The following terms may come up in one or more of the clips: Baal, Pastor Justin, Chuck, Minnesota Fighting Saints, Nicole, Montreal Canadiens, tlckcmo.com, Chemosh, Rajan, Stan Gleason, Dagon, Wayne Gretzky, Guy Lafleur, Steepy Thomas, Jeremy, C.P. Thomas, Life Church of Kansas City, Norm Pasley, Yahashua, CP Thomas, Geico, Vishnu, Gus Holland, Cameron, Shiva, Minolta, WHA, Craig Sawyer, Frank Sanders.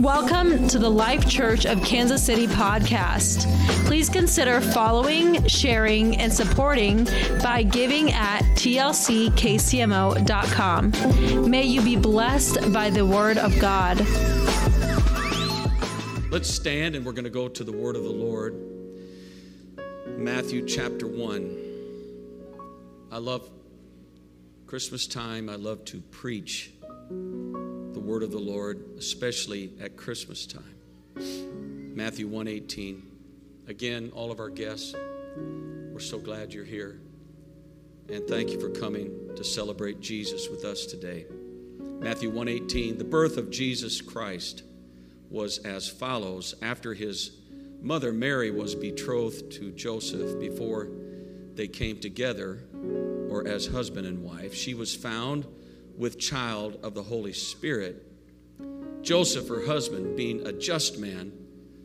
Welcome to the Life Church of Kansas City podcast. Please consider following, sharing, and supporting by giving at tlckcmo.com. May you be blessed by the Word of God. Let's stand and we're going to go to the Word of the Lord. Matthew chapter 1. I love Christmas time. I love to preach the word of the Lord, especially at Christmas time. Matthew 1:18. Again, all of our guests, we're so glad you're here. And thank you for coming to celebrate Jesus with us today. Matthew 1:18, the birth of Jesus Christ was as follows. After his mother Mary was betrothed to Joseph, before they came together, or as husband and wife, she was found with child of the Holy Spirit. Joseph, her husband, being a just man,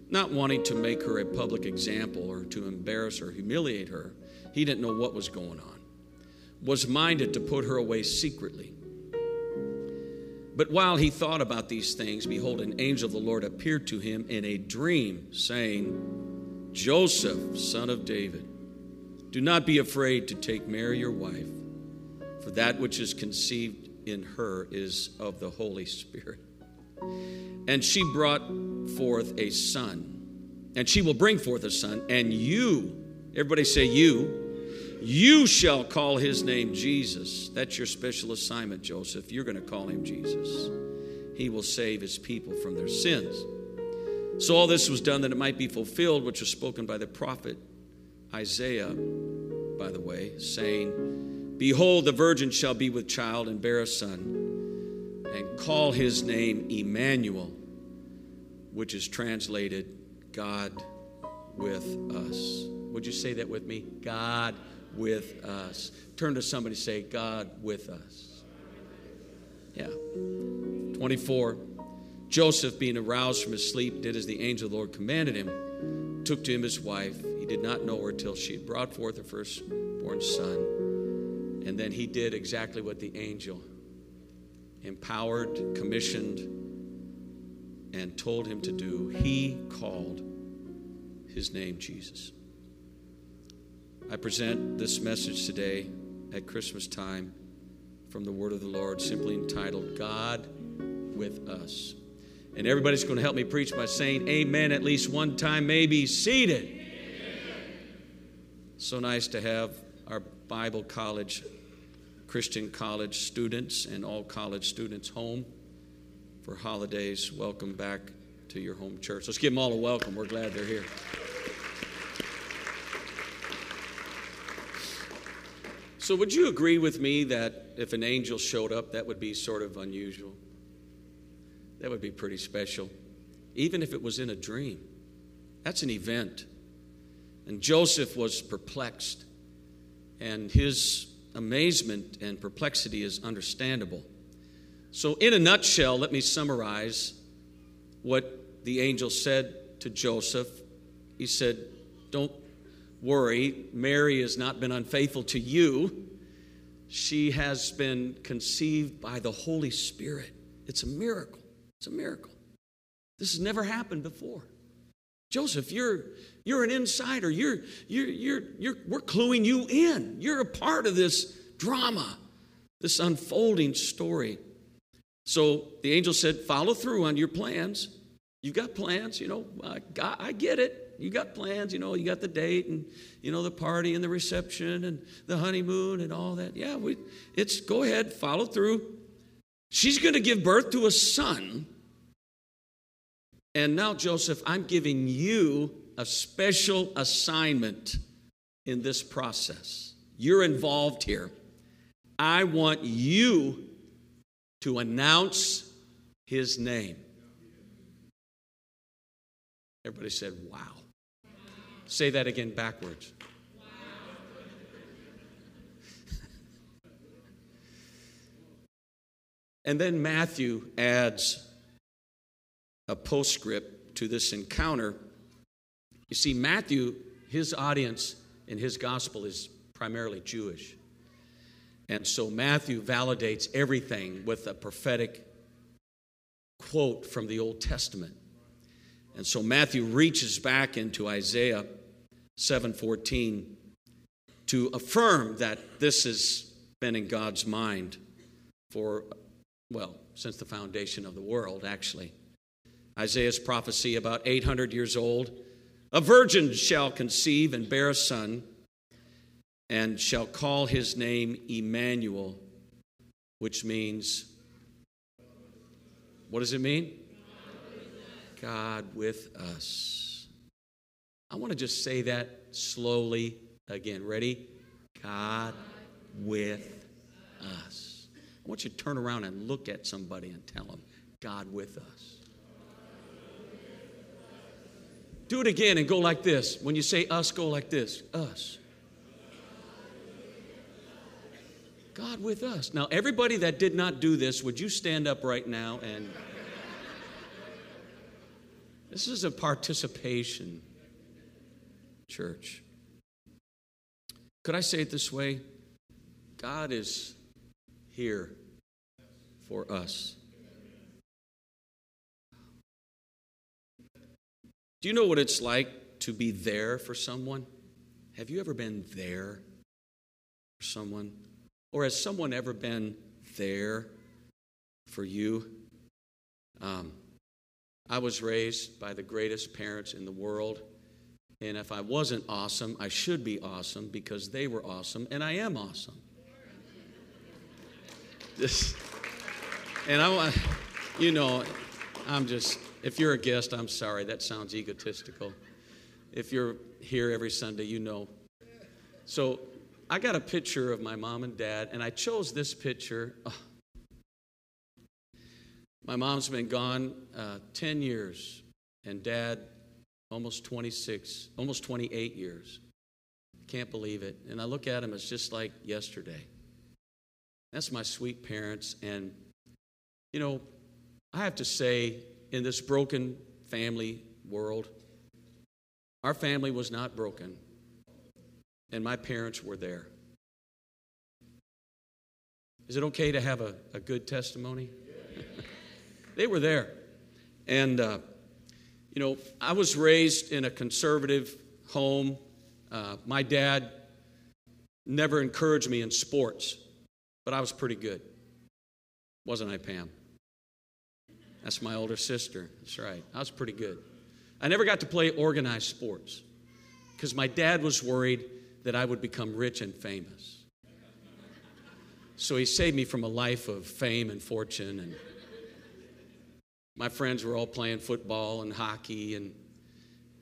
not wanting to make her a public example or to embarrass or humiliate her, he didn't know what was going on, was minded to put her away secretly. But while he thought about these things, behold, an angel of the Lord appeared to him in a dream, saying, Joseph, son of David, do not be afraid to take Mary, your wife, for that which is conceived in her is of the Holy Spirit. And she brought forth a son, and she will bring forth a son, and you, everybody say you shall call his name Jesus. That's your special assignment, Joseph. You're going to call him Jesus. He will save his people from their sins. So all this was done that it might be fulfilled, which was spoken by the prophet Isaiah, by the way, saying, Behold, the virgin shall be with child and bear a son, and call his name Emmanuel, which is translated God with us. Would you say that with me? God with us. Turn to somebody and say, God with us. Yeah. 24. Joseph, being aroused from his sleep, did as the angel of the Lord commanded him, took to him his wife. He did not know her till she had brought forth her firstborn son. And then he did exactly what the angel empowered, commissioned, and told him to do. He called his name Jesus. I present this message today at Christmas time from the Word of the Lord, simply entitled, God with Us. And everybody's going to help me preach by saying amen at least one time. Maybe seated. Amen. So nice to have our Bible college, Christian college students, and all college students home for holidays. Welcome back to your home church. Let's give them all a welcome. We're glad they're here. So would you agree with me that if an angel showed up, that would be sort of unusual? That would be pretty special, even if it was in a dream. That's an event. And Joseph was perplexed. And his amazement and perplexity is understandable. So in a nutshell, let me summarize what the angel said to Joseph. He said, don't worry, Mary has not been unfaithful to you. She has been conceived by the Holy Spirit. It's a miracle. It's a miracle. This has never happened before. Joseph, you're an insider. We're cluing you in. You're a part of this drama, this unfolding story. So the angel said, follow through on your plans. You've got plans, God, I get it. You got plans, you got the date and, the party and the reception and the honeymoon and all that. Yeah, go ahead, follow through. She's going to give birth to a son. And now, Joseph, I'm giving you a special assignment in this process. You're involved here. I want you to announce his name. Everybody said, wow. Say that again backwards. Wow. And then Matthew adds a postscript to this encounter. You see, Matthew, his audience in his gospel is primarily Jewish. And so Matthew validates everything with a prophetic quote from the Old Testament. And so Matthew reaches back into Isaiah 7:14 to affirm that this has been in God's mind for, well, since the foundation of the world, actually. Isaiah's prophecy about 800 years old. A virgin shall conceive and bear a son and shall call his name Emmanuel, which means, what does it mean? God with us. I want to just say that slowly again. Ready? God with us. I want you to turn around and look at somebody and tell them, God with us. Do it again and go like this. When you say us, go like this. Us. God with us. Now, everybody that did not do this, would you stand up right now? And this is a participation church. Could I say it this way? God is here for us. Do you know what it's like to be there for someone? Have you ever been there for someone? Or has someone ever been there for you? I was raised by the greatest parents in the world. And if I wasn't awesome, I should be awesome because they were awesome. And I am awesome. And I want, you know, I'm just, if you're a guest, I'm sorry. That sounds egotistical. If you're here every Sunday, you know. So I got a picture of my mom and dad, and I chose this picture. Oh. My mom's been gone 10 years, and dad almost 26, almost 28 years. I can't believe it. And I look at him, it's just like yesterday. That's my sweet parents. And, you know, I have to say, in this broken family world, our family was not broken, and my parents were there. Is it okay to have a good testimony? They were there. And, you know, I was raised in a conservative home. My dad never encouraged me in sports, but I was pretty good. Wasn't I, Pam? That's my older sister. That's right. I was pretty good. I never got to play organized sports because my dad was worried that I would become rich and famous. So he saved me from a life of fame and fortune, and my friends were all playing football and hockey,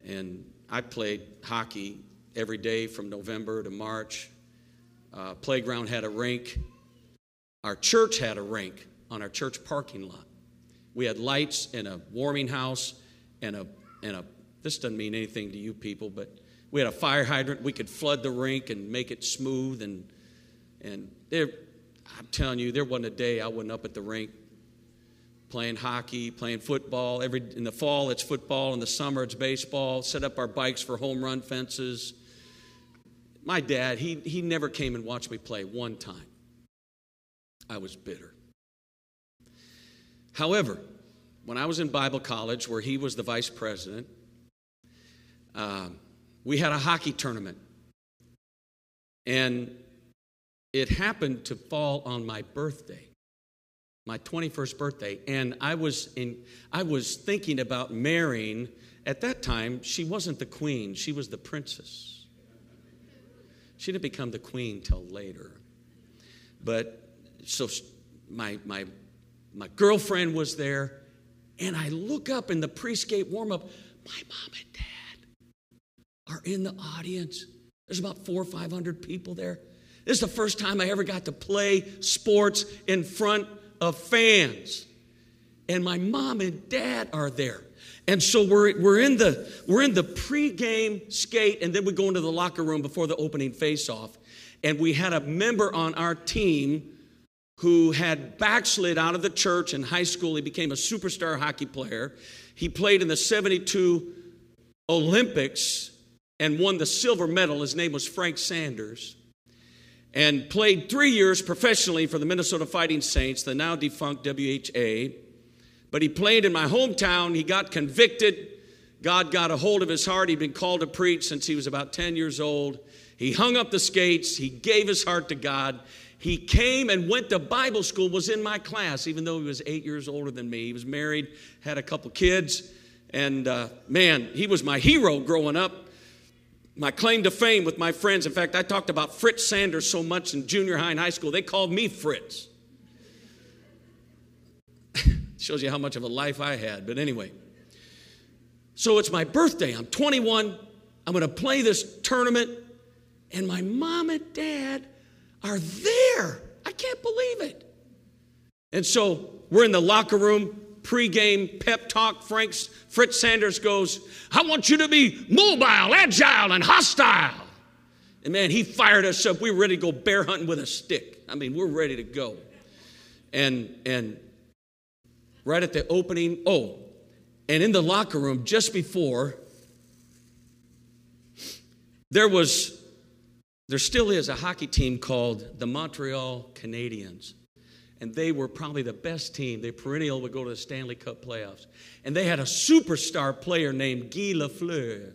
and I played hockey every day from November to March. Playground had a rink. Our church had a rink on our church parking lot. We had lights and a warming house and a. This doesn't mean anything to you people, but we had a fire hydrant. We could flood the rink and make it smooth, and there. I'm telling you, there wasn't a day I wasn't up at the rink. Playing hockey, playing football. In the fall, it's football. In the summer, it's baseball. Set up our bikes for home run fences. My dad, he never came and watched me play one time. I was bitter. However, when I was in Bible college, where he was the vice president, we had a hockey tournament. And it happened to fall on my birthday. My 21st birthday, and I was thinking about marrying. At that time, she wasn't the queen, she was the princess. She didn't become the queen till later. But so my girlfriend was there, and I look up in the pre-skate warm-up, my mom and dad are in the audience. There's about 400 or 500 people there. This is the first time I ever got to play sports in front of fans, and my mom and dad are there, and so we're in the pregame skate, and then we go into the locker room before the opening face-off, and we had a member on our team who had backslid out of the church in high school. He became a superstar hockey player. He played in the 72 Olympics and won the silver medal. His name was Frank Sanders. And played 3 years professionally for the Minnesota Fighting Saints, the now defunct WHA, But he played in my hometown. He got convicted. God got a hold of his heart. He'd been called to preach since he was about 10 years old. He hung up the skates. He gave his heart to God. He came and went to Bible school, was in my class, even though he was 8 years older than me. He was married, had a couple kids, and man, he was my hero growing up. My claim to fame with my friends. In fact, I talked about Fritz Sanders so much in junior high and high school, they called me Fritz. Shows you how much of a life I had. But anyway, so it's my birthday. I'm 21. I'm going to play this tournament. And my mom and dad are there. I can't believe it. And so we're in the locker room, pregame pep talk. Fritz Sanders goes, I want you to be mobile, agile, and hostile. And man, he fired us up. We were ready to go bear hunting with a stick. I mean, we're ready to go. And right at the opening, and in the locker room just before, there still is a hockey team called the Montreal Canadiens, and they were probably the best team. They perennial would go to the Stanley Cup playoffs, and they had a superstar player named Guy Lafleur.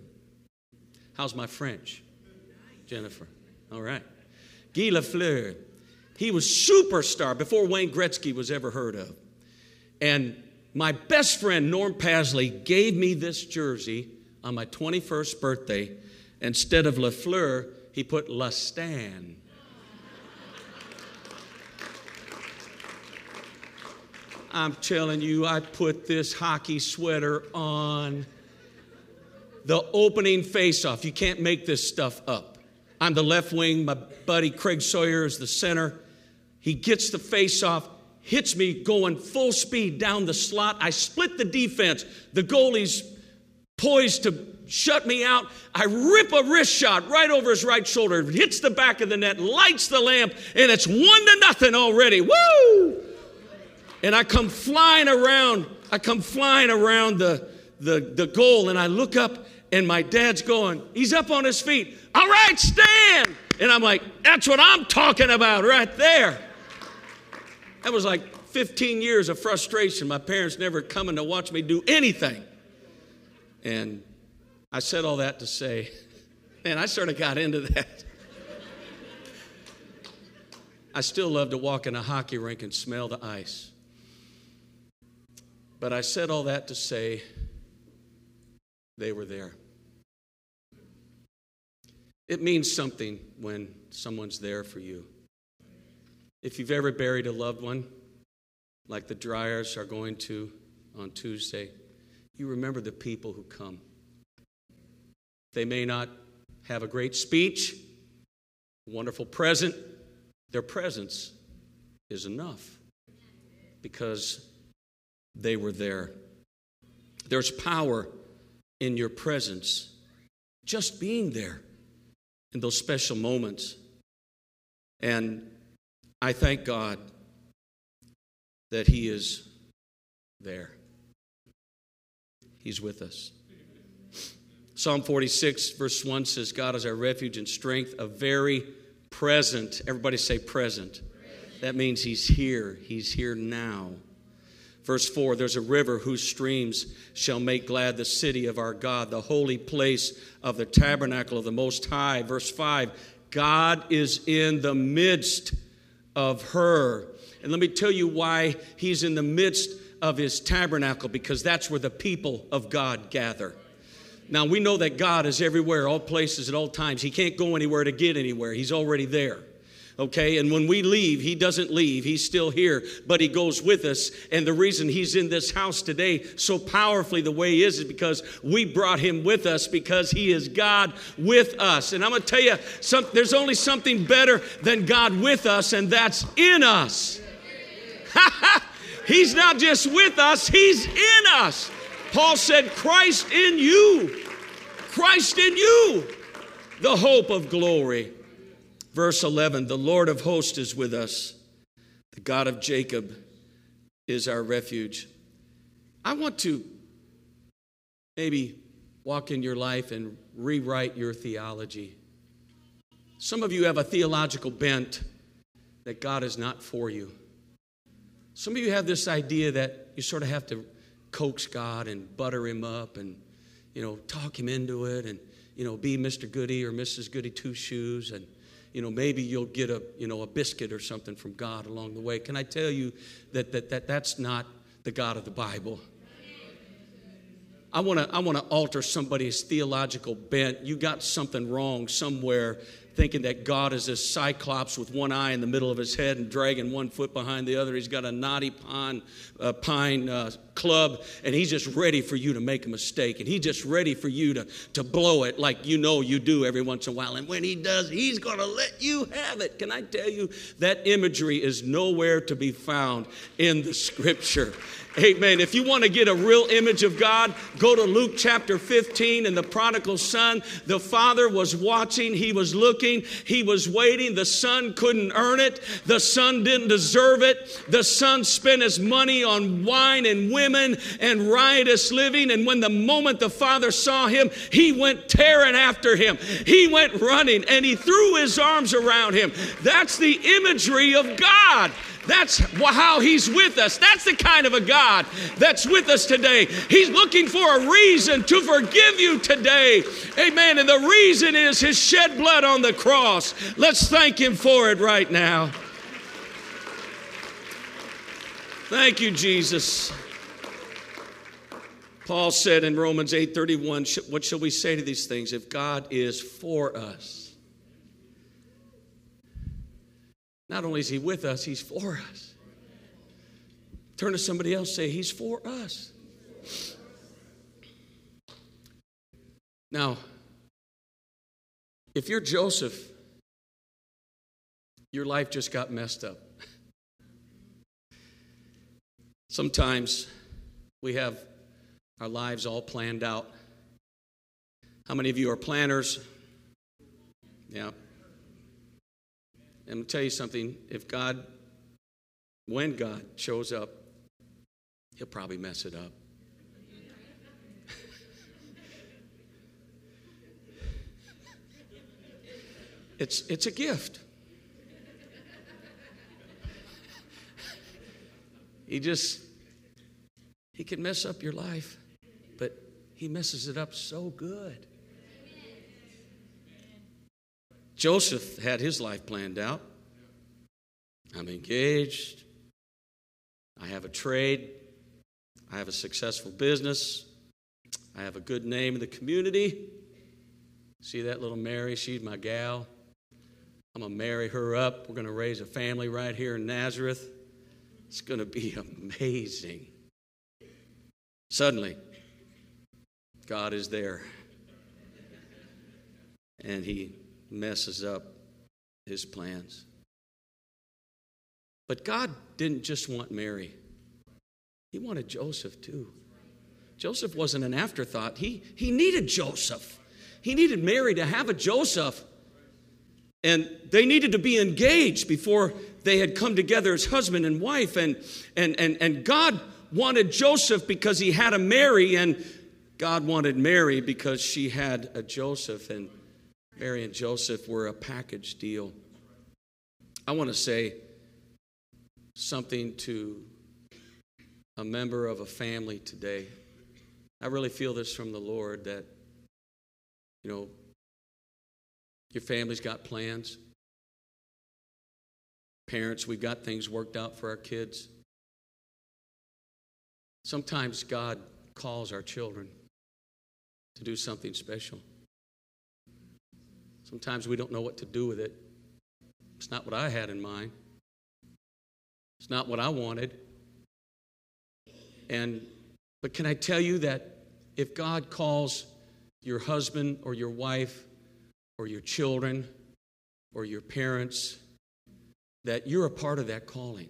How's my French, Jennifer? All right. Guy Lafleur, he was superstar before Wayne Gretzky was ever heard of. And my best friend, Norm Pasley, gave me this jersey on my 21st birthday. Instead of Lafleur, he put Lastan. I'm telling you, I put this hockey sweater on. The opening face-off. You can't make this stuff up. I'm the left wing. My buddy Craig Sawyer is the center. He gets the face-off. Hits me going full speed down the slot. I split the defense. The goalie's poised to shut me out. I rip a wrist shot right over his right shoulder. It hits the back of the net, lights the lamp, and it's 1-0 already. Woo! And I come flying around. the goal, and I look up, and my dad's going, he's up on his feet. All right, stand! And I'm like, that's what I'm talking about right there. That was like 15 years of frustration. My parents never coming to watch me do anything. And I said all that to say, man, I sort of got into that. I still love to walk in a hockey rink and smell the ice. But I said all that to say they were there. It means something when someone's there for you. If you've ever buried a loved one, like the Dryers are going to on Tuesday, you remember the people who come. They may not have a great speech, wonderful present. Their presence is enough because they were there. There's power in your presence, just being there in those special moments. And I thank God that He is there. He's with us. Psalm 46, verse 1 says, God is our refuge and strength, a very present. Everybody say present. That means He's here. He's here now. Verse 4, there's a river whose streams shall make glad the city of our God, the holy place of the tabernacle of the Most High. Verse 5, God is in the midst of her. And let me tell you why He's in the midst of His tabernacle, because that's where the people of God gather. Now, we know that God is everywhere, all places, at all times. He can't go anywhere to get anywhere. He's already there. Okay, and when we leave, He doesn't leave. He's still here, but He goes with us. And the reason He's in this house today so powerfully the way He is because we brought Him with us, because He is God with us. And I'm going to tell you, there's only something better than God with us, and that's in us. He's not just with us, He's in us. Paul said, Christ in you. Christ in you, the hope of glory. Verse 11, the Lord of hosts is with us. The God of Jacob is our refuge. I want to maybe walk in your life and rewrite your theology. Some of you have a theological bent that God is not for you. Some of you have this idea that you sort of have to coax God and butter him up and, you know, talk him into it and, you know, be Mr. Goody or Mrs. Goody Two-Shoes and, you know, maybe you'll get a, you know, a biscuit or something from God along the way. Can I tell you that's not the God of the Bible? I want to alter somebody's theological bent. You got something wrong somewhere thinking that God is this cyclops with one eye in the middle of his head and dragging one foot behind the other. He's got a knotty pine club, and he's just ready for you to make a mistake, and he's just ready for you to blow it like you know you do every once in a while. And when he does, he's going to let you have it. Can I tell you, that imagery is nowhere to be found in the Scripture. Amen. If you want to get a real image of God, go to Luke chapter 15 and the prodigal son. The father was watching. He was looking. He was waiting. The son couldn't earn it. The son didn't deserve it. The son spent his money on wine and women and riotous living. And when the moment the father saw him, he went tearing after him. He went running and he threw his arms around him. That's the imagery of God. That's how he's with us. That's the kind of a God that's with us today. He's looking for a reason to forgive you today. Amen. And the reason is his shed blood on the cross. Let's thank him for it right now. Thank you, Jesus. Paul said in Romans 8:31, what shall we say to these things? If God is for us, not only is he with us, he's for us. Turn to somebody else, say, he's for us. Now, if you're Joseph, your life just got messed up. Sometimes we have our lives all planned out. How many of you are planners? Yeah. I'm going to tell you something, when God shows up, he'll probably mess it up. It's a gift. He can mess up your life, but he messes it up so good. Joseph had his life planned out. I'm engaged. I have a trade. I have a successful business. I have a good name in the community. See that little Mary? She's my gal. I'm going to marry her up. We're going to raise a family right here in Nazareth. It's going to be amazing. Suddenly, God is there. And he messes up his plans. But God didn't just want Mary. He wanted Joseph too. Joseph wasn't an afterthought. He needed Joseph. He needed Mary to have a Joseph. And they needed to be engaged before they had come together as husband and wife. And God wanted Joseph because he had a Mary, and God wanted Mary because she had a Joseph, and Mary and Joseph were a package deal. I want to say something to a member of a family today. I really feel this from the Lord that, you know, your family's got plans. Parents, we've got things worked out for our kids. Sometimes God calls our children to do something special. Sometimes we don't know what to do with it. It's not what I had in mind. It's not what I wanted. But can I tell you that if God calls your husband or your wife or your children or your parents, that you're a part of that calling.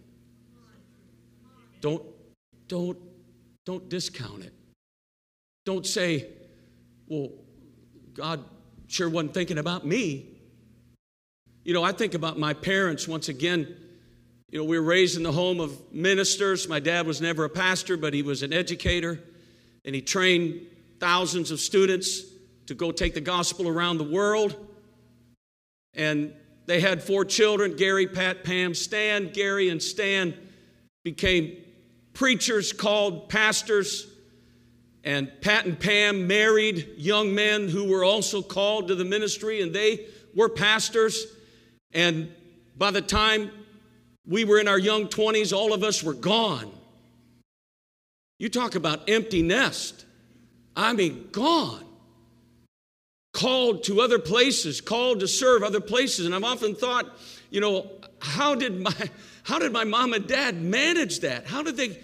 Don't discount it. Don't say, well, God sure wasn't thinking about me. You know, I think about my parents once again. You know, we were raised in the home of ministers. My dad was never a pastor, but he was an educator, and he trained thousands of students to go take the gospel around the world. And they had 4 children, Gary, Pat, Pam, Stan. Gary and Stan became preachers called pastors, and Pat and Pam married young men who were also called to the ministry, and they were pastors. And by the time we were in our young 20s, all of us were gone. You talk about empty nest. I mean, gone. Called to other places, called to serve other places. And I've often thought, you know, how did my mom and dad manage that? How did they,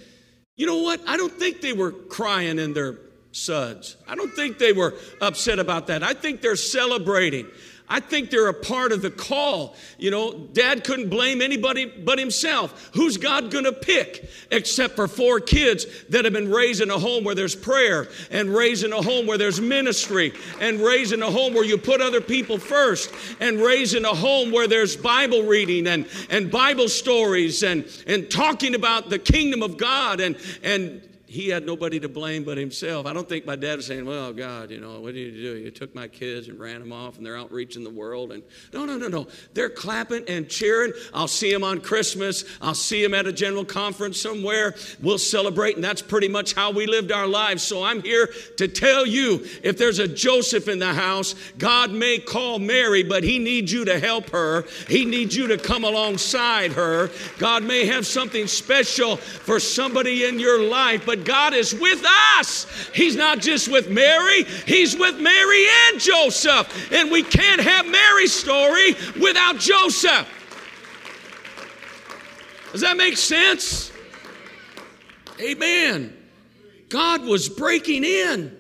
you know what? I don't think they were crying in their suds. I don't think they were upset about that. I think they're celebrating. I think they're a part of the call. You know, Dad couldn't blame anybody but himself. Who's God going to pick except for four kids that have been raised in a home where there's prayer, and raised in a home where there's ministry, and raised in a home where you put other people first, and raised in a home where there's Bible reading and Bible stories and talking about the kingdom of God. And he had nobody to blame but himself. I don't think my dad was saying, well, God, you know, what did you do? You took my kids and ran them off, and they're out reaching the world. And no. They're clapping and cheering. I'll see them on Christmas. I'll see them at a general conference somewhere. We'll celebrate, and that's pretty much how we lived our lives. So I'm here to tell you, if there's a Joseph in the house, God may call Mary, but he needs you to help her. He needs you to come alongside her. God may have something special for somebody in your life, but God is with us. He's not just with Mary. He's with Mary and Joseph. And we can't have Mary's story without Joseph. Does that make sense? Amen. God was breaking in.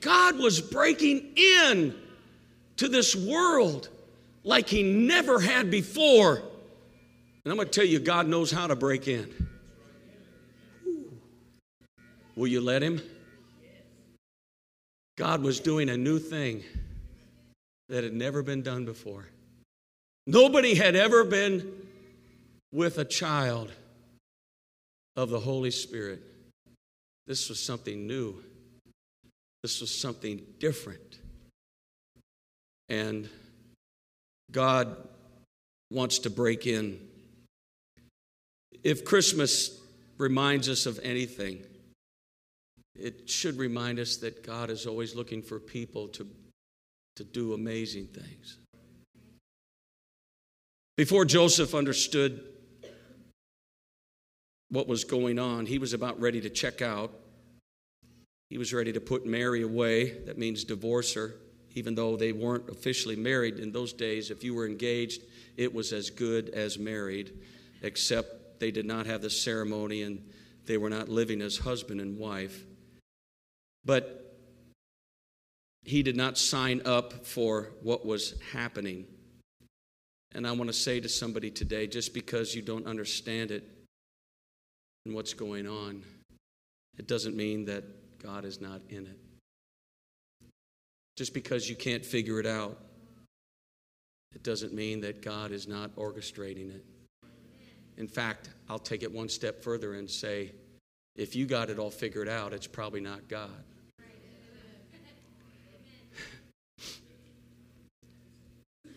God was breaking in to this world like he never had before. And I'm going to tell you, God knows how to break in. Will you let him? God was doing a new thing that had never been done before. Nobody had ever been with a child of the Holy Spirit. This was something new. This was something different. And God wants to break in. If Christmas reminds us of anything, it should remind us that God is always looking for people to do amazing things. Before Joseph understood what was going on, he was about ready to check out. He was ready to put Mary away. That means divorce her, even though they weren't officially married. In those days, if you were engaged, it was as good as married, except they did not have the ceremony and they were not living as husband and wife. But he did not sign up for what was happening. And I want to say to somebody today, just because you don't understand it and what's going on, it doesn't mean that God is not in it. Just because you can't figure it out, it doesn't mean that God is not orchestrating it. In fact, I'll take it one step further and say, if you got it all figured out, it's probably not God.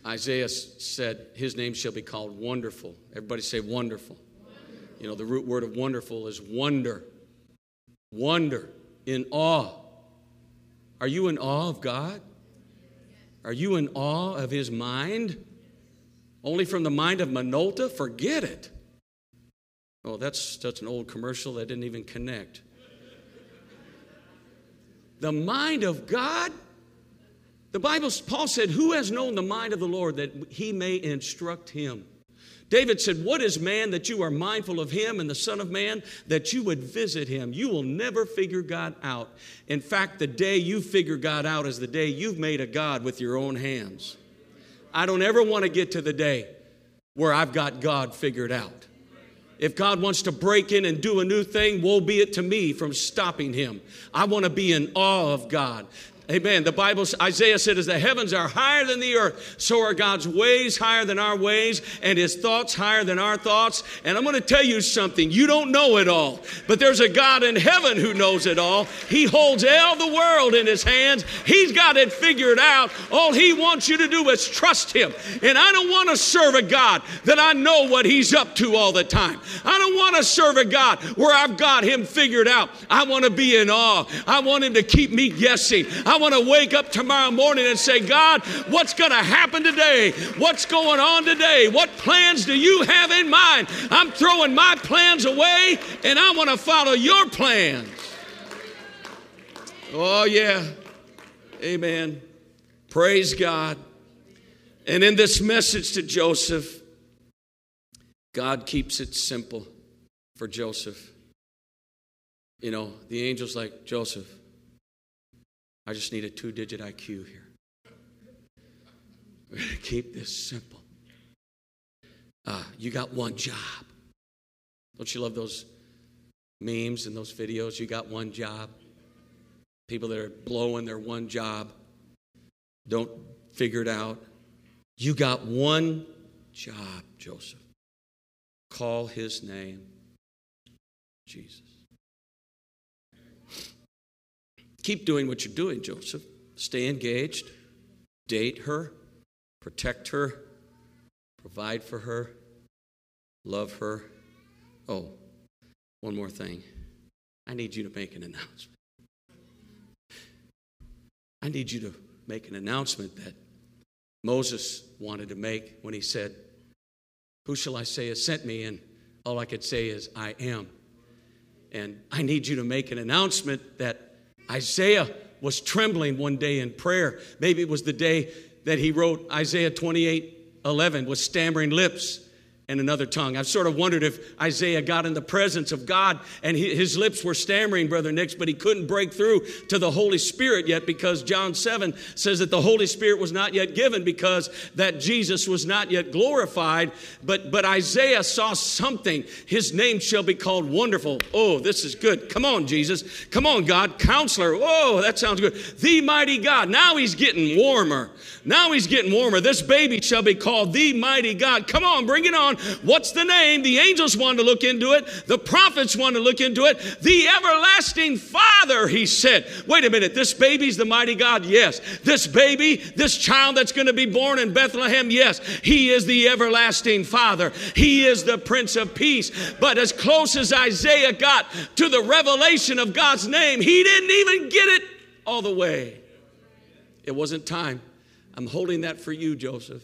Isaiah said, his name shall be called Wonderful. Everybody say Wonderful. Wonderful. You know, the root word of wonderful is wonder. Wonder, in awe. Are you in awe of God? Are you in awe of his mind? Only from the mind of Minolta? Forget it. Oh, that's an old commercial that didn't even connect. The mind of God? The Bible, Paul said, who has known the mind of the Lord that he may instruct him? David said, what is man that you are mindful of him, and the Son of Man that you would visit him? You will never figure God out. In fact, the day you figure God out is the day you've made a God with your own hands. I don't ever want to get to the day where I've got God figured out. If God wants to break in and do a new thing, woe be it to me from stopping him. I want to be in awe of God. Amen. The Bible, Isaiah said, as the heavens are higher than the earth, so are God's ways higher than our ways and his thoughts higher than our thoughts. And I'm going to tell you something. You don't know it all, but there's a God in heaven who knows it all. He holds all the world in his hands. He's got it figured out. All he wants you to do is trust him. And I don't want to serve a God that I know what he's up to all the time. I don't want to serve a God where I've got him figured out. I want to be in awe. I want him to keep me guessing. I want to wake up tomorrow morning and say, God, what's going to happen today? What's going on today? What plans do you have in mind? I'm throwing my plans away, and I want to follow your plans. Oh, yeah. Amen. Praise God. And in this message to Joseph, God keeps it simple for Joseph. You know, the angel's like, Joseph, I just need a 2-digit IQ here. We're going to keep this simple. You got one job. Don't you love those memes and those videos? You got one job. People that are blowing their one job, don't figure it out. You got one job, Joseph. Call his name Jesus. Keep doing what you're doing, Joseph. Stay engaged. Date her. Protect her. Provide for her. Love her. Oh, one more thing. I need you to make an announcement. I need you to make an announcement that Moses wanted to make when he said, who shall I say has sent me? And all I could say is, I am. And I need you to make an announcement that Isaiah was trembling one day in prayer. Maybe it was the day that he wrote Isaiah 28:11 with stammering lips and another tongue. I've sort of wondered if Isaiah got in the presence of God and his lips were stammering, Brother Nix, but he couldn't break through to the Holy Spirit yet, because John 7 says that the Holy Spirit was not yet given because that Jesus was not yet glorified. But Isaiah saw something. His name shall be called Wonderful. Oh, this is good. Come on, Jesus. Come on, God. Counselor. Oh, that sounds good. The Mighty God. Now he's getting warmer. Now he's getting warmer. This baby shall be called the Mighty God. Come on, bring it on. What's the name? The angels wanted to look into it. The prophets wanted to look into it. The everlasting Father, he said. Wait a minute. This baby's the Mighty God? Yes. This baby, this child that's going to be born in Bethlehem? Yes. He is the everlasting Father. He is the Prince of Peace. But as close as Isaiah got to the revelation of God's name, he didn't even get it all the way. It wasn't time. I'm holding that for you, Joseph.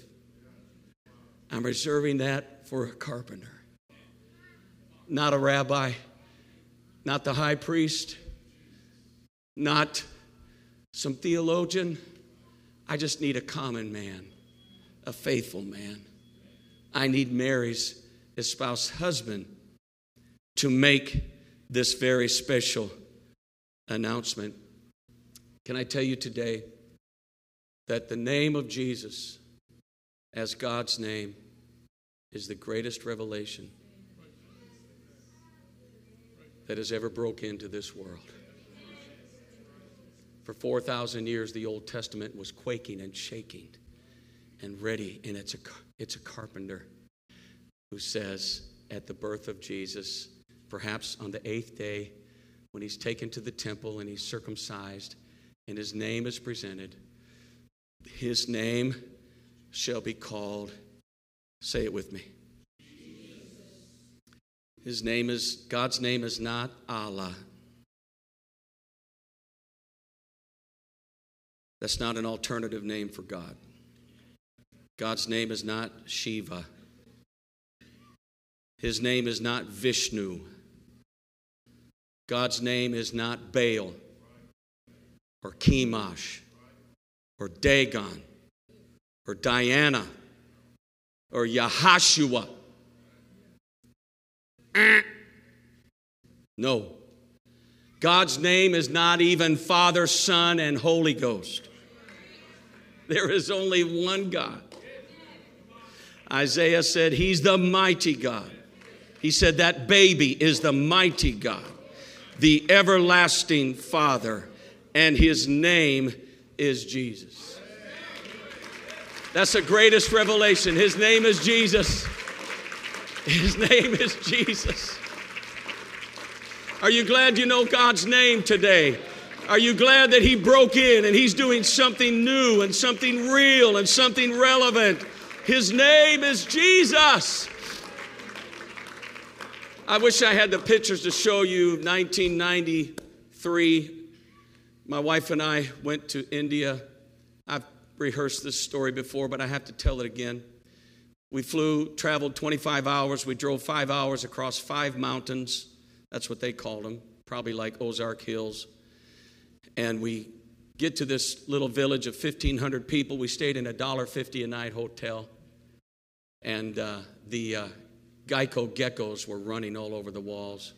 I'm reserving that for a carpenter, not a rabbi, not the high priest, not some theologian. I just need a common man, a faithful man. I need Mary's espoused husband to make this very special announcement. Can I tell you today that the name of Jesus as God's name is the greatest revelation that has ever broke into this world. For 4,000 years, the Old Testament was quaking and shaking and ready, and it's a carpenter who says at the birth of Jesus, perhaps on the 8th day, when he's taken to the temple and he's circumcised and his name is presented, his name shall be called, say it with me, Jesus. His name is, God's name is not Allah. That's not an alternative name for God. God's name is not Shiva. His name is not Vishnu. God's name is not Baal or Chemosh or Dagon or Diana or Yahashua. No. God's name is not even Father, Son, and Holy Ghost. There is only one God. Isaiah said he's the Mighty God. He said that baby is the Mighty God, the everlasting Father, and his name is Jesus. That's the greatest revelation. His name is Jesus. His name is Jesus. Are you glad you know God's name today? Are you glad that he broke in and he's doing something new and something real and something relevant? His name is Jesus. I wish I had the pictures to show you. 1993, my wife and I went to India. I've rehearsed this story before, but I have to tell it again. We traveled 25 hours. We drove 5 hours across 5 mountains. That's what they called them, probably like Ozark Hills. And we get to this little village of 1,500 people. We stayed in a $1.50 a night hotel. And the Geico geckos were running all over the walls.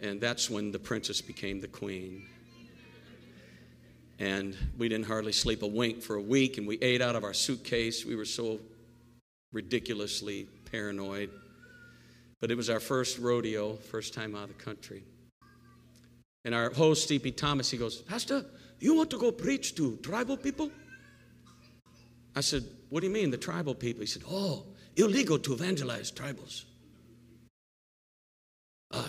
And that's when the princess became the queen. And we didn't hardly sleep a wink for a week. And we ate out of our suitcase. We were so ridiculously paranoid. But it was our first rodeo, first time out of the country. And our host, Steepy Thomas, he goes, "Pastor, you want to go preach to tribal people?" I said, "What do you mean, the tribal people?" He said, "Oh, illegal to evangelize tribals.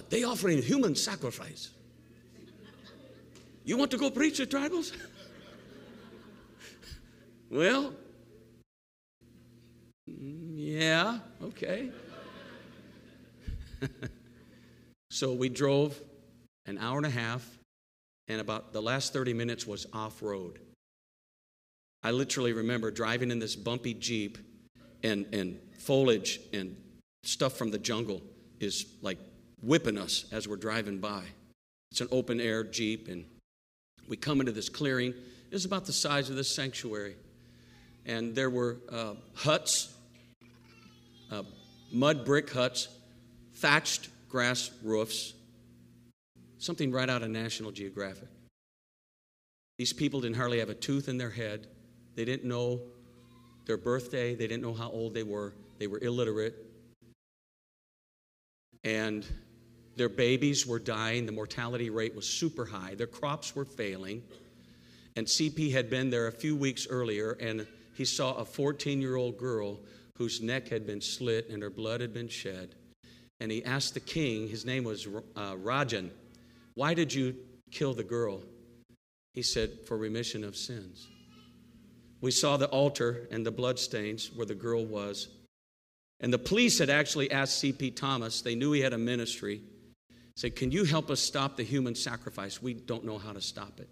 They offering human sacrifice. You want to go preach to tribals?" Well, yeah, okay. So we drove an hour and a half, and about the last 30 minutes was off-road. I literally remember driving in this bumpy Jeep, and foliage and stuff from the jungle is like whipping us as we're driving by. It's an open-air Jeep, and we come into this clearing. It's about the size of this sanctuary, and there were huts, mud brick huts, thatched grass roofs, something right out of National Geographic. These people didn't hardly have a tooth in their head. They didn't know their birthday. They didn't know how old they were. They were illiterate. And their babies were dying. The mortality rate was super high. Their crops were failing. And CP had been there a few weeks earlier, and he saw a 14-year-old girl whose neck had been slit and her blood had been shed. And he asked the king, his name was Rajan, "Why did you kill the girl?" He said, "For remission of sins." We saw the altar and the bloodstains where the girl was. And the police had actually asked C.P. Thomas, they knew he had a ministry, said, "Can you help us stop the human sacrifice? We don't know how to stop it."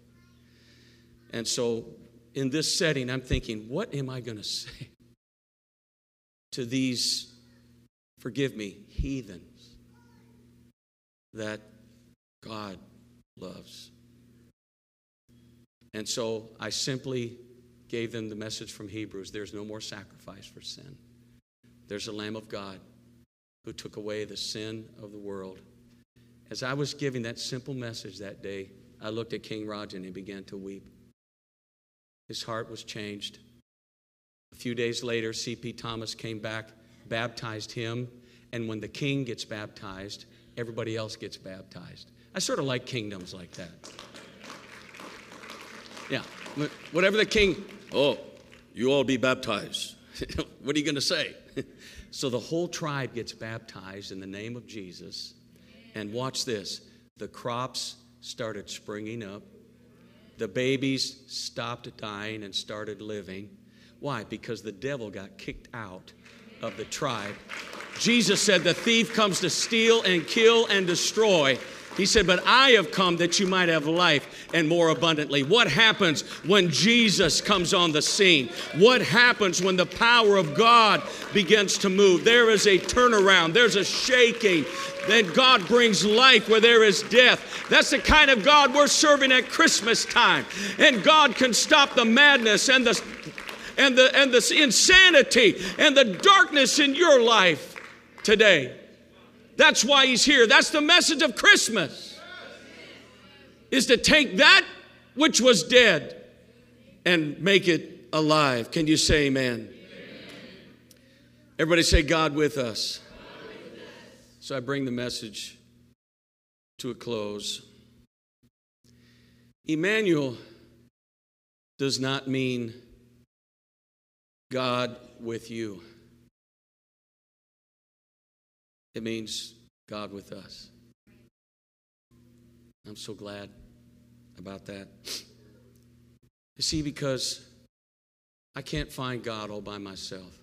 And so in this setting, I'm thinking, what am I going to say to these, forgive me, heathens that God loves? And so I simply gave them the message from Hebrews. There's no more sacrifice for sin. There's a Lamb of God who took away the sin of the world. As I was giving that simple message that day, I looked at King Rajan and he began to weep. His heart was changed. A few days later, C.P. Thomas came back, baptized him, and when the king gets baptized, everybody else gets baptized. I sort of like kingdoms like that. Yeah, whatever the king, "Oh, you all be baptized." What are you going to say? So the whole tribe gets baptized in the name of Jesus. And watch this. The crops started springing up. The babies stopped dying and started living. Why? Because the devil got kicked out of the tribe. Jesus said, "The thief comes to steal and kill and destroy." He said, "But I have come that you might have life and more abundantly." What happens when Jesus comes on the scene? What happens when the power of God begins to move? There is a turnaround. There's a shaking. Then God brings life where there is death. That's the kind of God we're serving at Christmas time. And God can stop the madness and the insanity and the darkness in your life today. That's why he's here. That's the message of Christmas, is to take that which was dead and make it alive. Can you say amen? Amen. Everybody say, "God with us." God with us. So I bring the message to a close. Emmanuel does not mean God with you. It means God with us. I'm so glad about that. You see, because I can't find God all by myself.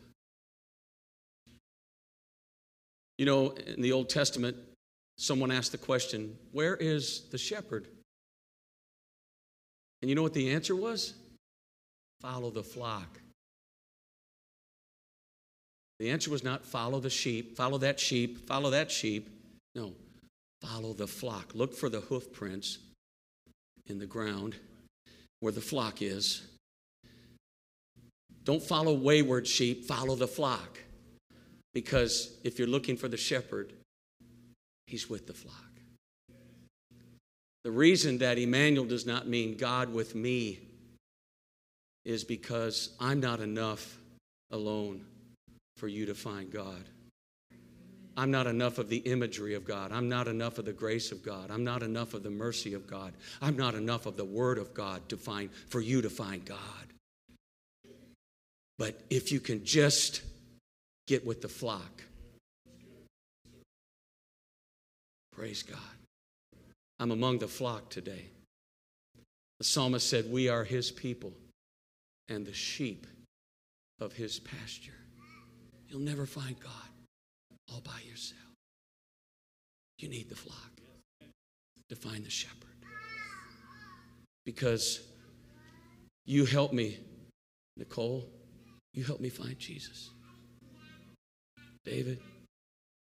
You know, in the Old Testament, someone asked the question, where is the shepherd? And you know what the answer was? Follow the flock. The answer was not follow the sheep, follow that sheep, follow that sheep. No, follow the flock. Look for the hoof prints in the ground where the flock is. Don't follow wayward sheep, follow the flock. Because if you're looking for the shepherd, he's with the flock. The reason that Emmanuel does not mean God with me is because I'm not enough alone for you to find God. I'm not enough of the imagery of God. I'm not enough of the grace of God. I'm not enough of the mercy of God. I'm not enough of the Word of God for you to find God. But if you can just get with the flock. Praise God. I'm among the flock today. The psalmist said, we are his people and the sheep of his pasture. You'll never find God all by yourself. You need the flock to find the shepherd. Because you help me, Nicole, you help me find Jesus. David,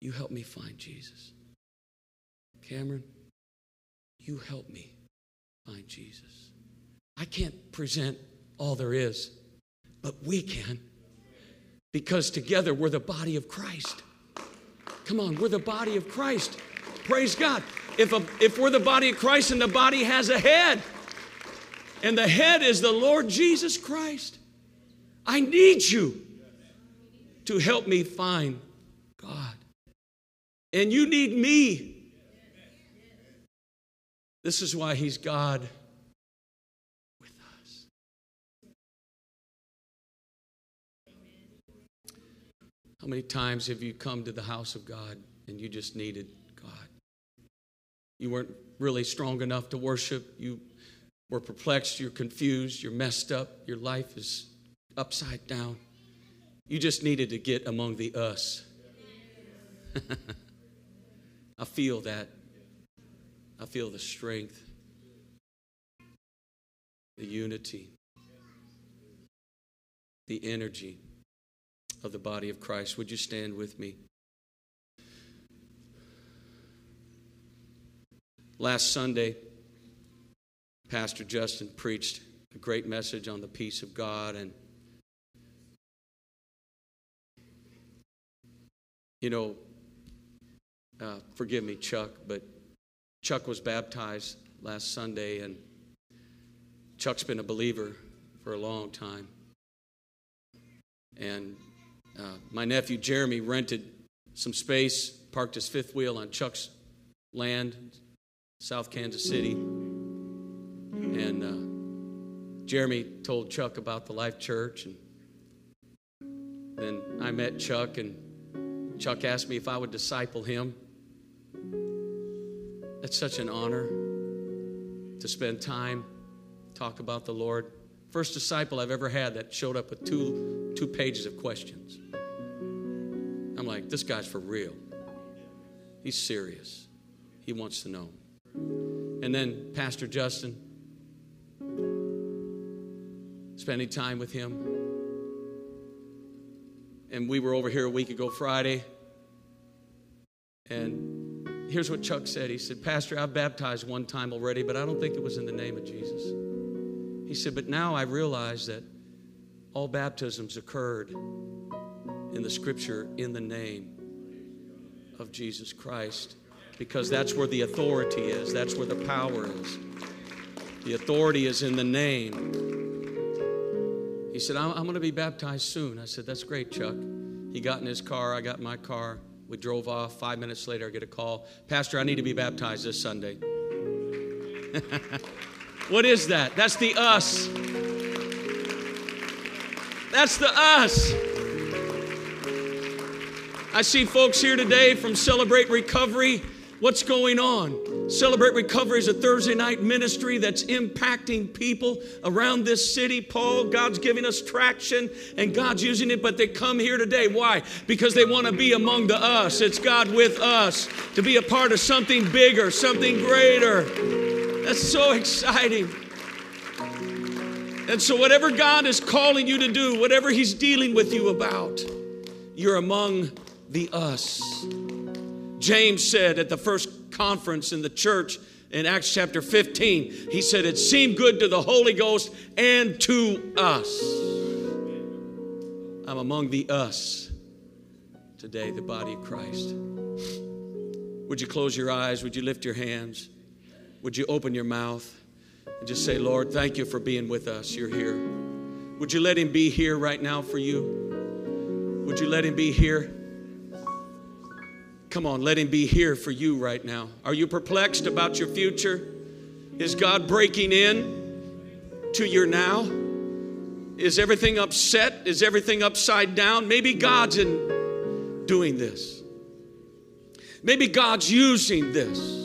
you help me find Jesus. Cameron, you help me find Jesus. I can't present all there is, but we can, because together we're the body of Christ. Come on, we're the body of Christ. Praise God. If we're the body of Christ and the body has a head, and the head is the Lord Jesus Christ, I need you to help me find God. And you need me. This is why he's God with us. How many times have you come to the house of God and you just needed God? You weren't really strong enough to worship. You were perplexed. You're confused. You're messed up. Your life is upside down. You just needed to get among the us. I feel that. I feel the strength, the unity, the energy of the body of Christ. Would you stand with me? Last Sunday, Pastor Justin preached a great message on the peace of God. And, you know, forgive me, Chuck, but Chuck was baptized last Sunday, and Chuck's been a believer for a long time. And my nephew Jeremy rented some space, parked his fifth wheel on Chuck's land, South Kansas City. And Jeremy told Chuck about the Life Church. And then I met Chuck, and Chuck asked me if I would disciple him. It's such an honor to spend time, talk about the Lord. First disciple I've ever had that showed up with two pages of questions. I'm like, this guy's for real. He's serious. He wants to know. And then Pastor Justin, spending time with him. And we were over here a week ago Friday. And here's what Chuck said. He said, Pastor, I've baptized one time already, but I don't think it was in the name of Jesus. He said, but now I realize that all baptisms occurred in the Scripture in the name of Jesus Christ, because that's where the authority is. That's where the power is. The authority is in the name. He said, I'm going to be baptized soon. I said, that's great, Chuck. He got in his car. I got in my car. We drove off. 5 minutes later, I get a call. Pastor, I need to be baptized this Sunday. What is that? That's the us. That's the us. I see folks here today from Celebrate Recovery. What's going on? Celebrate Recovery is a Thursday night ministry that's impacting people around this city. Paul, God's giving us traction and God's using it, but they come here today. Why? Because they want to be among the us. It's God with us to be a part of something bigger, something greater. That's so exciting. And so whatever God is calling you to do, whatever he's dealing with you about, you're among the us. James said at the first conference in the church in Acts chapter 15, he said, it seemed good to the Holy Ghost and to us. I'm among the us today, the body of Christ. Would you close your eyes? Would you lift your hands? Would you open your mouth and just say, Lord, thank you for being with us. You're here. Would you let him be here right now for you? Would you let him be here? Come on, let him be here for you right now. Are you perplexed about your future? Is God breaking in to your now? Is everything upset? Is everything upside down? Maybe God's in doing this. Maybe God's using this.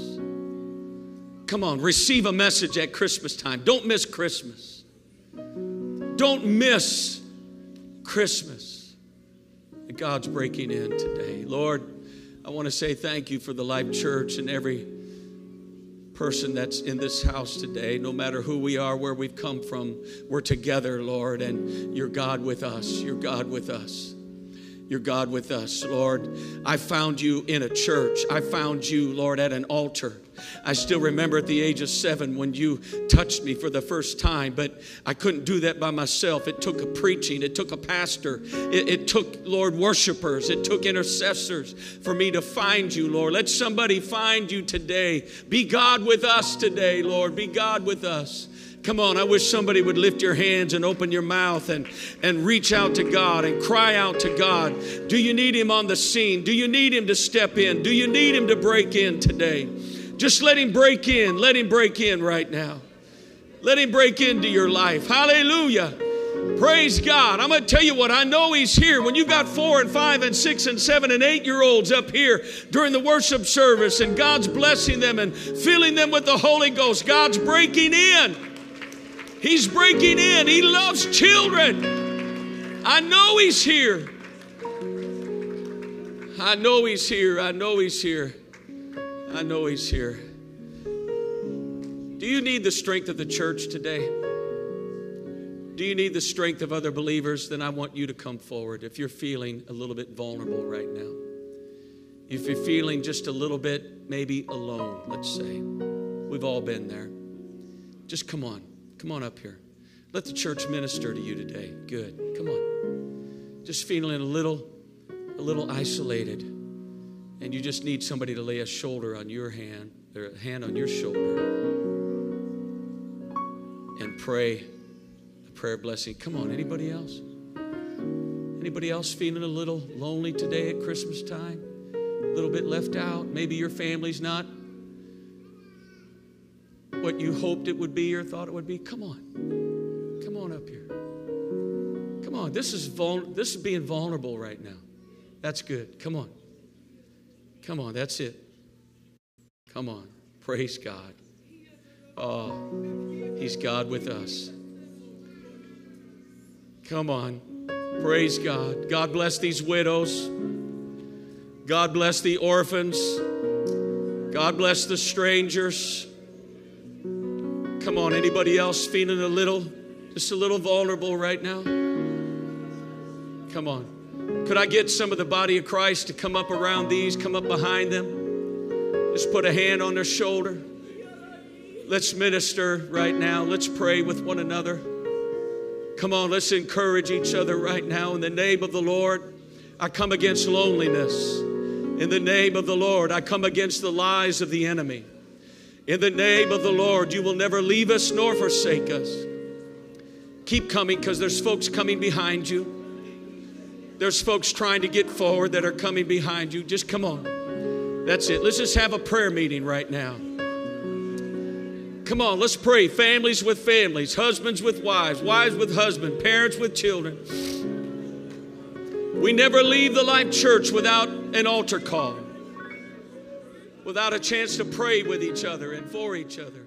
Come on, receive a message at Christmas time. Don't miss Christmas. Don't miss Christmas. God's breaking in today. Lord, I want to say thank you for the Life Church and every person that's in this house today. No matter who we are, where we've come from, we're together, Lord, and you're God with us. You're God with us. You're God with us, Lord. I found you in a church. I found you, Lord, at an altar. I still remember at the age of 7 when you touched me for the first time, but I couldn't do that by myself. It took a preaching. It took a pastor. It took, Lord, worshipers. It took intercessors for me to find you, Lord. Let somebody find you today. Be God with us today, Lord. Be God with us. Come on, I wish somebody would lift your hands and open your mouth and reach out to God and cry out to God. Do you need him on the scene? Do you need him to step in? Do you need him to break in today? Just let him break in. Let him break in right now. Let him break into your life. Hallelujah. Praise God. I'm going to tell you what, I know he's here. When you got 4 and 5 and 6 and 7 and 8-year-olds up here during the worship service and God's blessing them and filling them with the Holy Ghost, God's breaking in. He's breaking in. He loves children. I know he's here. I know he's here. I know he's here. I know he's here. Do you need the strength of the church today? Do you need the strength of other believers? Then I want you to come forward. If you're feeling a little bit vulnerable right now, if you're feeling just a little bit maybe alone, let's say. We've all been there. Just come on. Come on up here. Let the church minister to you today. Good. Come on. Just feeling a little isolated. And you just need somebody to lay a shoulder on your hand, or a hand on your shoulder, and pray a prayer blessing. Come on, anybody else? Anybody else feeling a little lonely today at Christmas time? A little bit left out? Maybe your family's not what you hoped it would be or thought it would be. Come on. Come on up here. Come on. This is being vulnerable right now. That's good. Come on. Come on. That's it. Come on. Praise God. Oh, he's God with us. Come on. Praise God. God bless these widows. God bless the orphans. God bless the strangers. Come on, anybody else feeling just a little vulnerable right now? Come on. Could I get some of the body of Christ to come up around these, come up behind them? Just put a hand on their shoulder. Let's minister right now. Let's pray with one another. Come on, let's encourage each other right now. In the name of the Lord, I come against loneliness. In the name of the Lord, I come against the lies of the enemy. In the name of the Lord, you will never leave us nor forsake us. Keep coming, because there's folks coming behind you. There's folks trying to get forward that are coming behind you. Just come on. That's it. Let's just have a prayer meeting right now. Come on, let's pray. Families with families, husbands with wives, wives with husbands, parents with children. We never leave the Life Church without an altar call, without a chance to pray with each other and for each other.